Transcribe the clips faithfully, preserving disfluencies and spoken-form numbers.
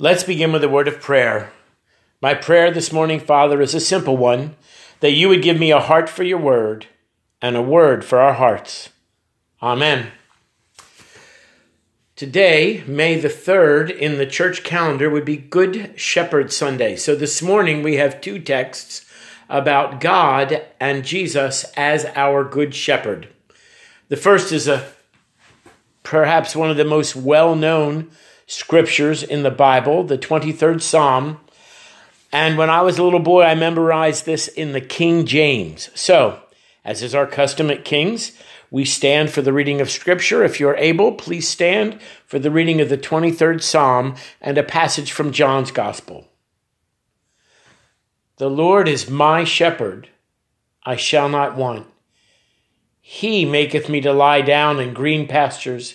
Let's begin with a word of prayer. My prayer this morning, Father, is a simple one, that you would give me a heart for your word and a word for our hearts. Amen. Today, May the third, in the church calendar would be Good Shepherd Sunday. So this morning we have two texts about God and Jesus as our Good Shepherd. The first is a perhaps one of the most well-known scriptures in the Bible, the twenty-third Psalm. And when I was a little boy, I memorized this in the King James. So, as is our custom at King's, we stand for the reading of Scripture. If you're able, please stand for the reading of the twenty-third Psalm and a passage from John's Gospel. The Lord is my shepherd, I shall not want. He maketh me to lie down in green pastures.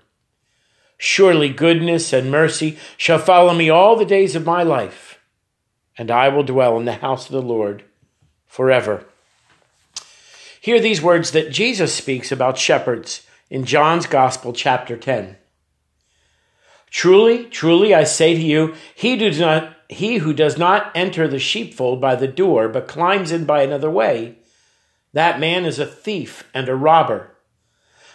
Surely goodness and mercy shall follow me all the days of my life, and I will dwell in the house of the Lord forever. Hear these words that Jesus speaks about shepherds in John's Gospel, chapter ten. Truly, truly, I say to you, he does not, he who does not enter the sheepfold by the door, but climbs in by another way, that man is a thief and a robber.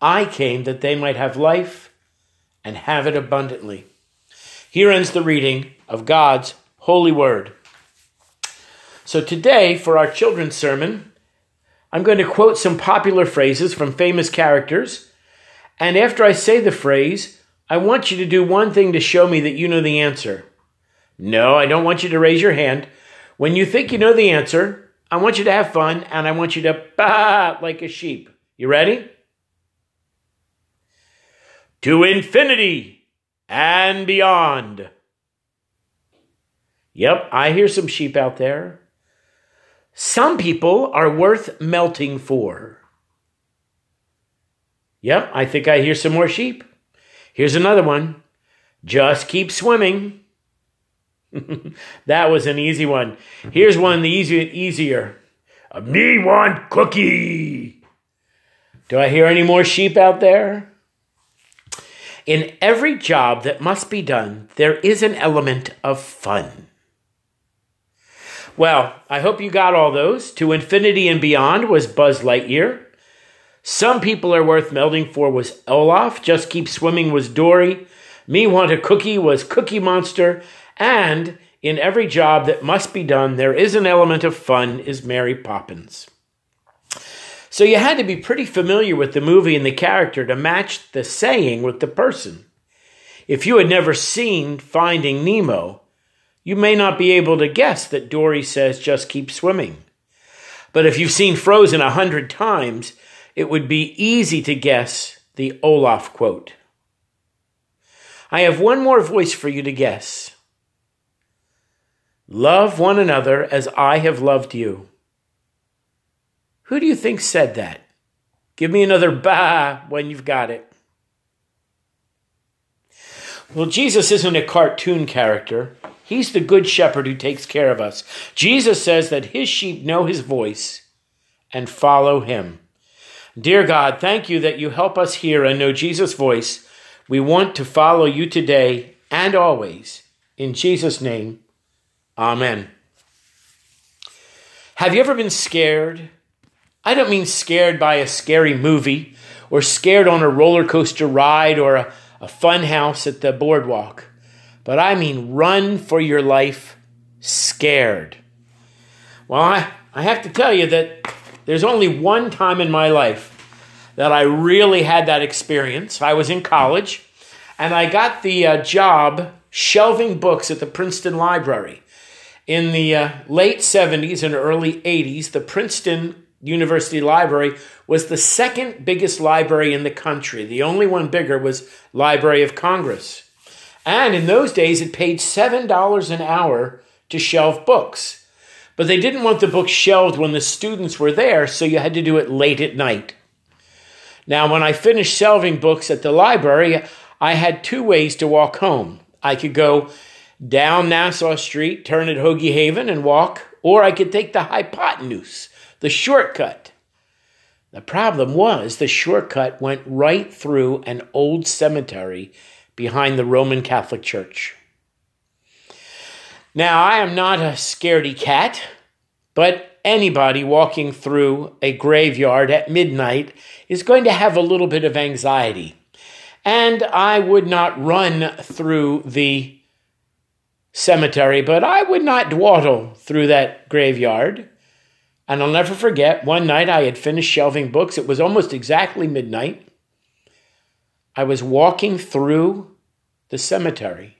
I came that they might have life and have it abundantly. Here ends the reading of God's holy word. So today, for our children's sermon, I'm going to quote some popular phrases from famous characters, and after I say the phrase, I want you to do one thing to show me that you know the answer. No, I don't want you to raise your hand. When you think you know the answer, I want you to have fun, and I want you to baa like a sheep. You ready? To infinity and beyond. Yep, I hear some sheep out there. Some people are worth melting for. Yep, I think I hear some more sheep. Here's another one. Just keep swimming. That was an easy one. Here's one the easy, easier. Me want cookie. Do I hear any more sheep out there? In every job that must be done, there is an element of fun. Well, I hope you got all those. To infinity and beyond was Buzz Lightyear. Some people are worth melding for was Olaf. Just keep swimming was Dory. Me want a cookie was Cookie Monster. And in every job that must be done, there is an element of fun is Mary Poppins. So you had to be pretty familiar with the movie and the character to match the saying with the person. If you had never seen Finding Nemo, you may not be able to guess that Dory says, just keep swimming. But if you've seen Frozen a hundred times, it would be easy to guess the Olaf quote. I have one more voice for you to guess. Love one another as I have loved you. Who do you think said that? Give me another bah when you've got it. Well, Jesus isn't a cartoon character. He's the good shepherd who takes care of us. Jesus says that his sheep know his voice and follow him. Dear God, thank you that you help us hear and know Jesus' voice. We want to follow you today and always. In Jesus' name, amen. Have you ever been scared? I don't mean scared by a scary movie or scared on a roller coaster ride or a, a fun house at the boardwalk, but I mean run for your life scared. Well, I, I have to tell you that there's only one time in my life that I really had that experience. I was in college, and I got the uh, job shelving books at the Princeton Library. In the uh, late seventies and early eighties, the Princeton University Library was the second biggest library in the country. The only one bigger was Library of Congress. And in those days, it paid seven dollars an hour to shelve books. But they didn't want the books shelved when the students were there, so you had to do it late at night. Now, when I finished shelving books at the library, I had two ways to walk home. I could go down Nassau Street, turn at Hoagie Haven and walk, or I could take the hypotenuse, the shortcut. The problem was the shortcut went right through an old cemetery behind the Roman Catholic Church. Now, I am not a scaredy cat, but anybody walking through a graveyard at midnight is going to have a little bit of anxiety. And I would not run through the cemetery, but I would not dawdle through that graveyard. And I'll never forget, one night I had finished shelving books. It was almost exactly midnight. I was walking through the cemetery,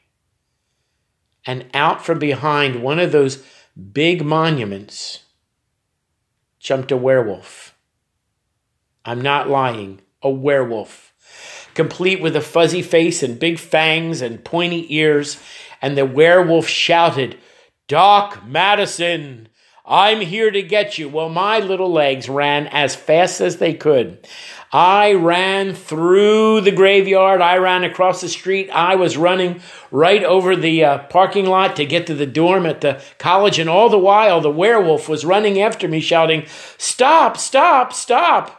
and out from behind one of those big monuments jumped a werewolf. I'm not lying, a werewolf, complete with a fuzzy face and big fangs and pointy ears. And the werewolf shouted, "Doc Madison, I'm here to get you." Well, my little legs ran as fast as they could. I ran through the graveyard. I ran across the street. I was running right over the uh, parking lot to get to the dorm at the college. And all the while, the werewolf was running after me, shouting, "Stop, stop, stop."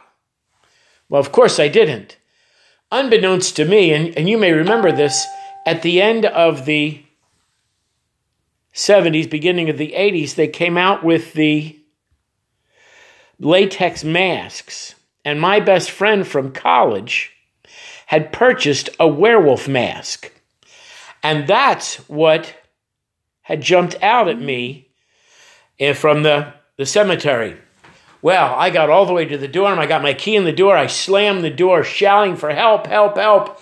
Well, of course, I didn't. Unbeknownst to me, and, and you may remember this, at the end of the seventies, beginning of the eighties, they came out with the latex masks. And my best friend from college had purchased a werewolf mask. And that's what had jumped out at me from the, the cemetery. Well, I got all the way to the dorm. I got my key in the door. I slammed the door, shouting for help, help, help.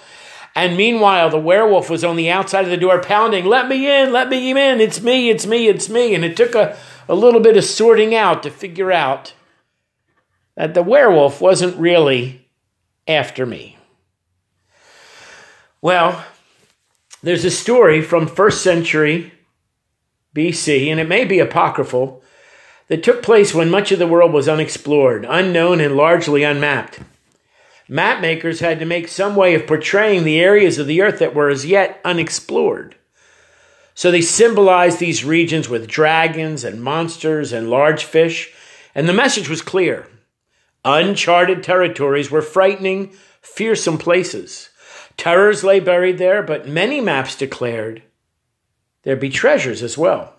And meanwhile, the werewolf was on the outside of the door pounding, "Let me in, let me in, it's me, it's me, it's me." And it took a, a little bit of sorting out to figure out that the werewolf wasn't really after me. Well, there's a story from first century B C, and it may be apocryphal, that took place when much of the world was unexplored, unknown, and largely unmapped. Map makers had to make some way of portraying the areas of the earth that were as yet unexplored. So they symbolized these regions with dragons and monsters and large fish, and the message was clear. Uncharted territories were frightening, fearsome places. Terrors lay buried there, but many maps declared there'd be treasures as well.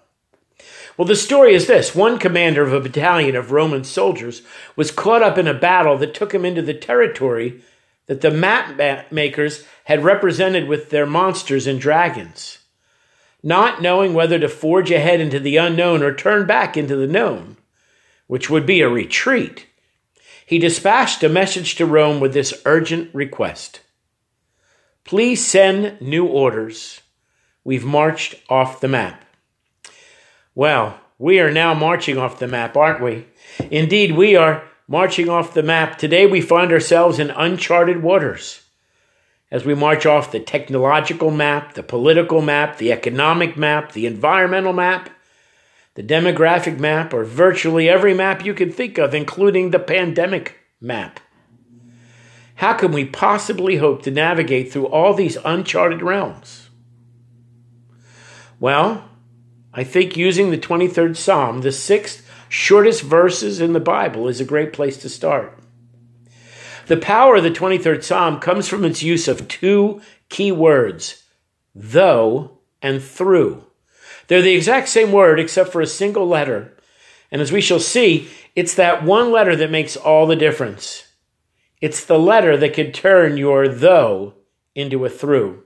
Well, the story is this. One commander of a battalion of Roman soldiers was caught up in a battle that took him into the territory that the map makers had represented with their monsters and dragons. Not knowing whether to forge ahead into the unknown or turn back into the known, which would be a retreat, he dispatched a message to Rome with this urgent request. "Please send new orders. We've marched off the map." Well, we are now marching off the map, aren't we? Indeed, we are marching off the map. Today, we find ourselves in uncharted waters as we march off the technological map, the political map, the economic map, the environmental map, the demographic map, or virtually every map you can think of, including the pandemic map. How can we possibly hope to navigate through all these uncharted realms? Well, I think using the twenty-third Psalm, the sixth shortest verses in the Bible, is a great place to start. The power of the twenty-third Psalm comes from its use of two key words, though and through. They're the exact same word except for a single letter. And as we shall see, it's that one letter that makes all the difference. It's the letter that could turn your though into a through.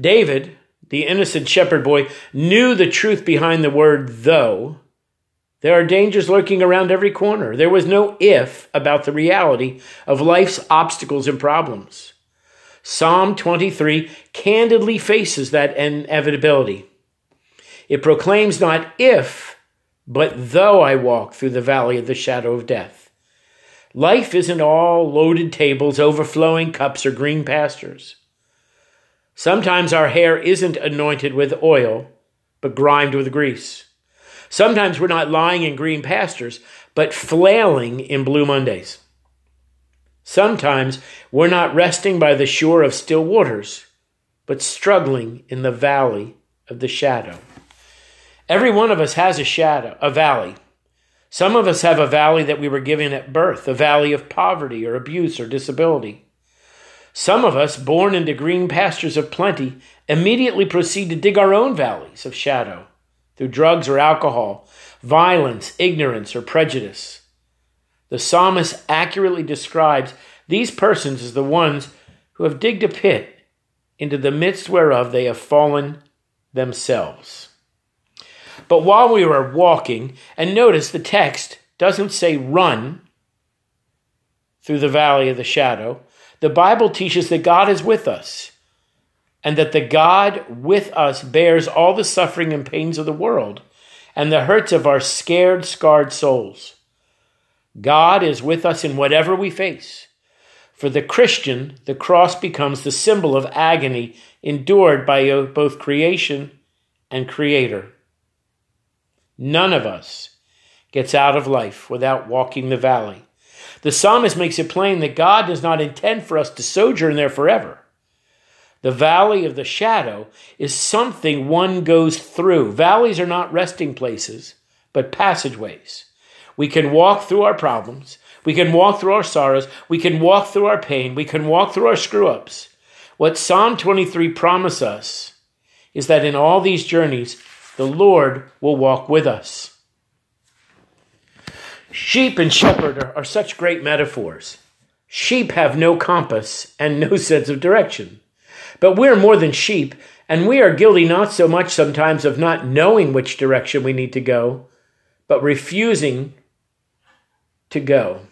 David, the innocent shepherd boy, knew the truth behind the word though. There are dangers lurking around every corner. There was no if about the reality of life's obstacles and problems. Psalm twenty-three candidly faces that inevitability. It proclaims not if, but though I walk through the valley of the shadow of death. Life isn't all loaded tables, overflowing cups, or green pastures. Sometimes our hair isn't anointed with oil, but grimed with grease. Sometimes we're not lying in green pastures, but flailing in blue Mondays. Sometimes we're not resting by the shore of still waters, but struggling in the valley of the shadow. Every one of us has a shadow, a valley. Some of us have a valley that we were given at birth, a valley of poverty or abuse or disability. Some of us, born into green pastures of plenty, immediately proceed to dig our own valleys of shadow, through drugs or alcohol, violence, ignorance, or prejudice. The psalmist accurately describes these persons as the ones who have digged a pit into the midst whereof they have fallen themselves. But while we were walking, and notice the text doesn't say run through the valley of the shadow, the Bible teaches that God is with us, and that the God with us bears all the suffering and pains of the world and the hurts of our scared, scarred souls. God is with us in whatever we face. For the Christian, the cross becomes the symbol of agony endured by both creation and Creator. None of us gets out of life without walking the valley. The psalmist makes it plain that God does not intend for us to sojourn there forever. The valley of the shadow is something one goes through. Valleys are not resting places, but passageways. We can walk through our problems. We can walk through our sorrows. We can walk through our pain. We can walk through our screw-ups. What Psalm twenty-three promises us is that in all these journeys, the Lord will walk with us. Sheep and shepherd are, are such great metaphors. Sheep have no compass and no sense of direction. But we're more than sheep, and we are guilty not so much sometimes of not knowing which direction we need to go, but refusing to go.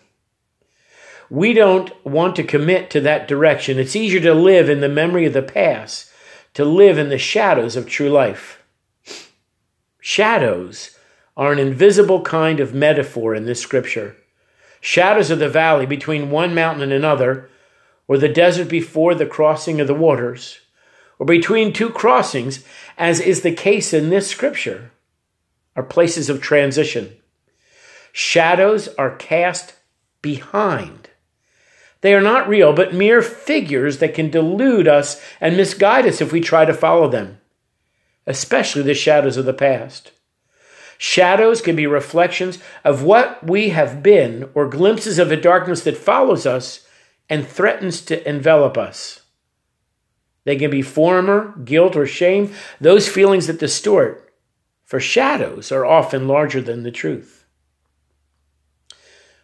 We don't want to commit to that direction. It's easier to live in the memory of the past, to live in the shadows of true life. Shadows are an invisible kind of metaphor in this scripture. Shadows of the valley between one mountain and another, or the desert before the crossing of the waters, or between two crossings, as is the case in this scripture, are places of transition. Shadows are cast behind. They are not real, but mere figures that can delude us and misguide us if we try to follow them, especially the shadows of the past. Shadows can be reflections of what we have been, or glimpses of a darkness that follows us and threatens to envelop us. They can be former, guilt, or shame, those feelings that distort, for shadows are often larger than the truth.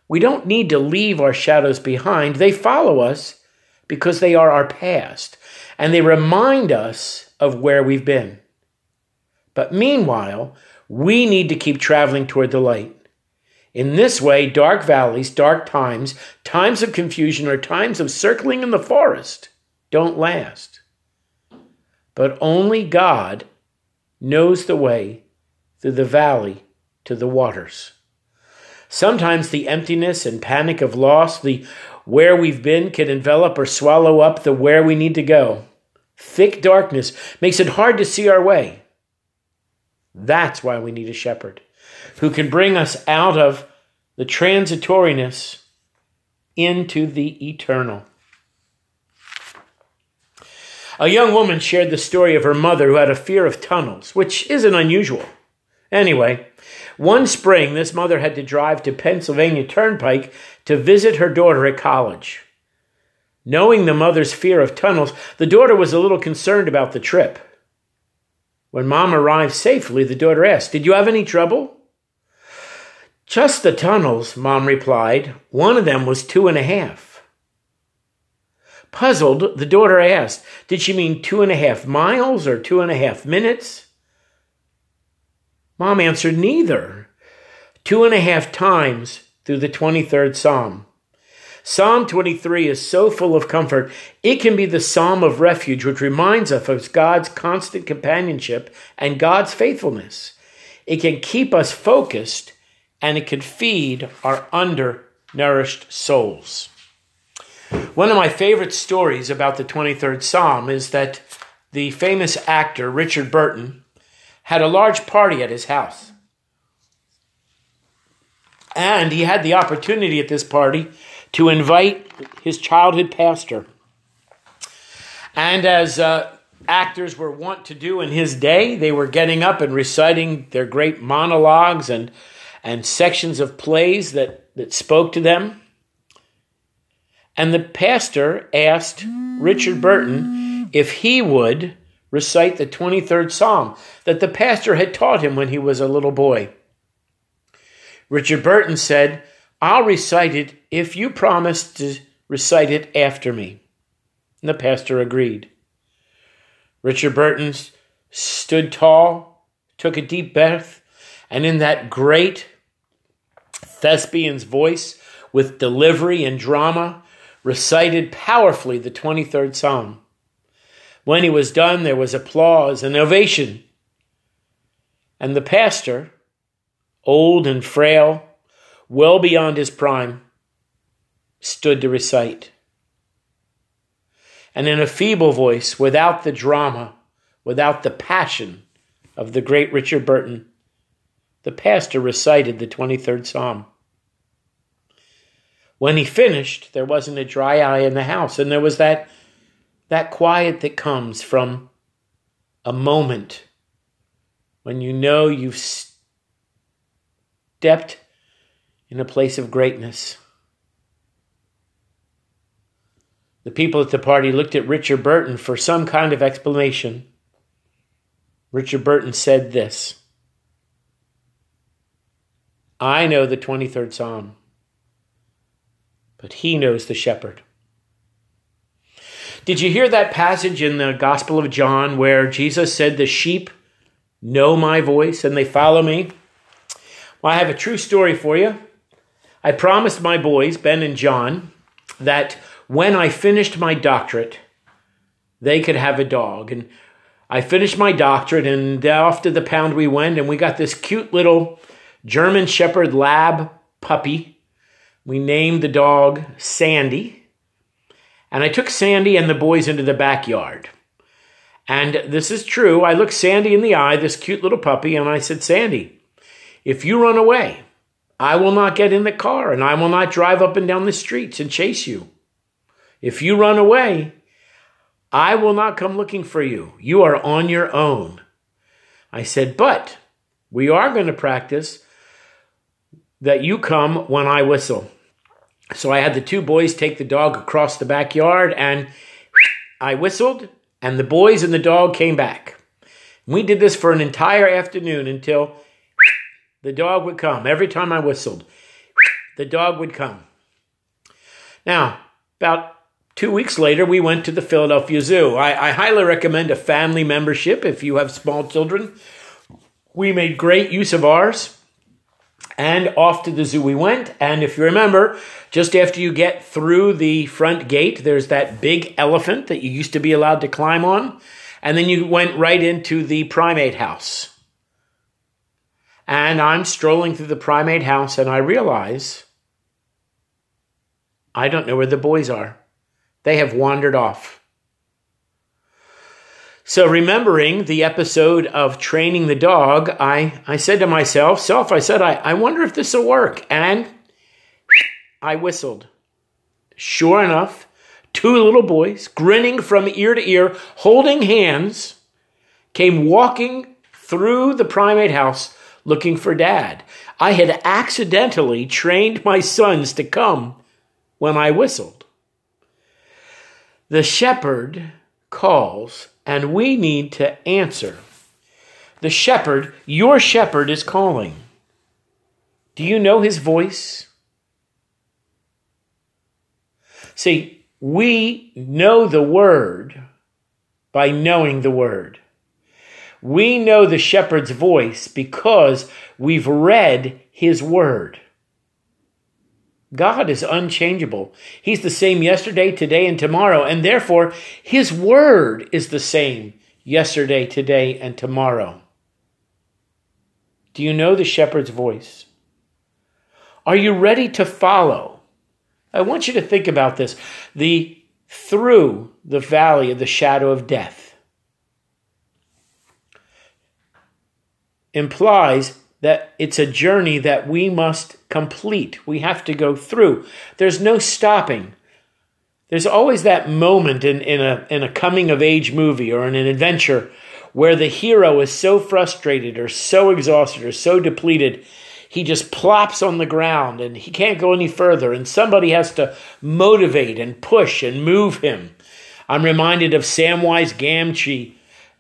We don't need to leave our shadows behind. They follow us because they are our past, and they remind us of where we've been. But meanwhile, we need to keep traveling toward the light. In this way, dark valleys, dark times, times of confusion, or times of circling in the forest don't last. But only God knows the way through the valley to the waters. Sometimes the emptiness and panic of loss, the where we've been, can envelop or swallow up the where we need to go. Thick darkness makes it hard to see our way. That's why we need a shepherd who can bring us out of the transitoriness into the eternal. A young woman shared the story of her mother who had a fear of tunnels, which isn't unusual. Anyway, one spring, this mother had to drive to Pennsylvania Turnpike to visit her daughter at college. Knowing the mother's fear of tunnels, the daughter was a little concerned about the trip. When Mom arrived safely, the daughter asked, "Did you have any trouble?" "Just the tunnels," Mom replied. "One of them was two and a half." Puzzled, the daughter asked, "Did she mean two and a half miles or two and a half minutes?" Mom answered, "Neither. Two and a half times through the twenty-third Psalm." Psalm twenty-three is so full of comfort, it can be the psalm of refuge, which reminds us of God's constant companionship and God's faithfulness. It can keep us focused, and it can feed our undernourished souls. One of my favorite stories about the twenty-third Psalm is that the famous actor Richard Burton had a large party at his house. And he had the opportunity at this party to invite his childhood pastor. And as uh, actors were wont to do in his day, they were getting up and reciting their great monologues and, and sections of plays that, that spoke to them. And the pastor asked Richard Burton if he would recite the twenty-third Psalm that the pastor had taught him when he was a little boy. Richard Burton said, "I'll recite it if you promise to recite it after me." And the pastor agreed. Richard Burton stood tall, took a deep breath, and in that great thespian's voice, with delivery and drama, recited powerfully the twenty-third Psalm. When he was done, there was applause and ovation. And the pastor, old and frail, well beyond his prime, stood to recite. And in a feeble voice, without the drama, without the passion of the great Richard Burton, the pastor recited the twenty-third Psalm. When he finished, there wasn't a dry eye in the house, and there was that, that quiet that comes from a moment when you know you've stepped in a place of greatness. The people at the party looked at Richard Burton for some kind of explanation. Richard Burton said this, "I know the twenty-third Psalm, but he knows the shepherd." Did you hear that passage in the Gospel of John where Jesus said, "The sheep know my voice and they follow me"? Well, I have a true story for you. I promised my boys, Ben and John, that when I finished my doctorate, they could have a dog. And I finished my doctorate, and off to the pound we went, and we got this cute little German Shepherd lab puppy. We named the dog Sandy. And I took Sandy and the boys into the backyard. And this is true. I looked Sandy in the eye, this cute little puppy, and I said, "Sandy, if you run away, I will not get in the car, and I will not drive up and down the streets and chase you. If you run away, I will not come looking for you. You are on your own." I said, "But we are going to practice that you come when I whistle." So I had the two boys take the dog across the backyard, and I whistled, and the boys and the dog came back. We did this for an entire afternoon until the dog would come. Every time I whistled, the dog would come. Now, about two weeks later, we went to the Philadelphia Zoo. I, I highly recommend a family membership if you have small children. We made great use of ours, and off to the zoo we went. And if you remember, just after you get through the front gate, there's that big elephant that you used to be allowed to climb on. And then you went right into the primate house. And I'm strolling through the primate house, and I realize I don't know where the boys are. They have wandered off. So remembering the episode of training the dog, I, I said to myself, self, I said, I, I wonder if this will work. And I whistled. Sure enough, Two little boys, grinning from ear to ear, holding hands, came walking through the primate house looking for Dad. I had accidentally trained my sons to come when I whistled. The shepherd calls, and we need to answer. The shepherd, your shepherd, is calling. Do you know his voice? See, we know the word by knowing the word. We know the shepherd's voice because we've read his word. God is unchangeable. He's the same yesterday, today, and tomorrow, and therefore his word is the same yesterday, today, and tomorrow. Do you know the shepherd's voice? Are you ready to follow? I want you to think about this. The through the valley of the shadow of death implies that it's a journey that we must complete. We have to go through. There's no stopping. There's always that moment in, in a, in a coming-of-age movie or in an adventure where the hero is so frustrated or so exhausted or so depleted he just plops on the ground and he can't go any further, and somebody has to motivate and push and move him. I'm reminded of Samwise Gamgee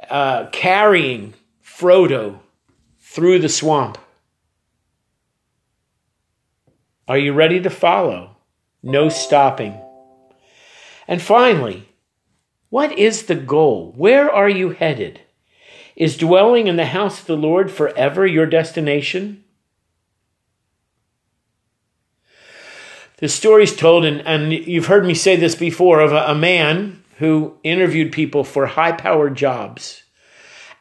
uh, carrying Frodo through the swamp. Are you ready to follow? No stopping. And finally, what is the goal? Where are you headed? Is dwelling in the house of the Lord forever your destination? The story's told, and, and you've heard me say this before, of a, a man who interviewed people for high-powered jobs.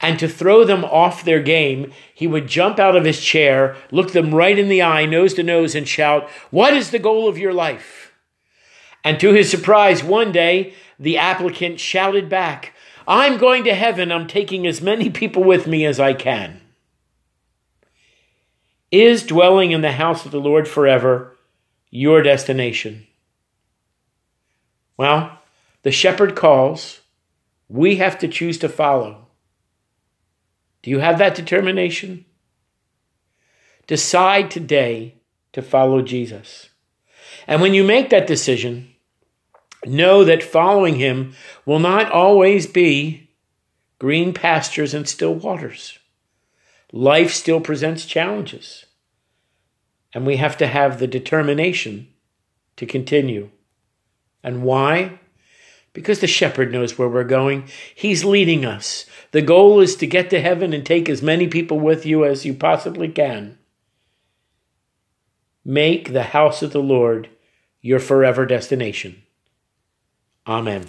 And to throw them off their game, he would jump out of his chair, look them right in the eye, nose to nose, and shout, "What is the goal of your life?" And to his surprise, one day, the applicant shouted back, "I'm going to heaven. I'm taking as many people with me as I can." Is dwelling in the house of the Lord forever your destination? Well, the shepherd calls. We have to choose to follow. Do you have that determination? Decide today to follow Jesus. And when you make that decision, know that following him will not always be green pastures and still waters. Life still presents challenges. And we have to have the determination to continue. And why? Because the shepherd knows where we're going. He's leading us. The goal is to get to heaven and take as many people with you as you possibly can. Make the house of the Lord your forever destination. Amen.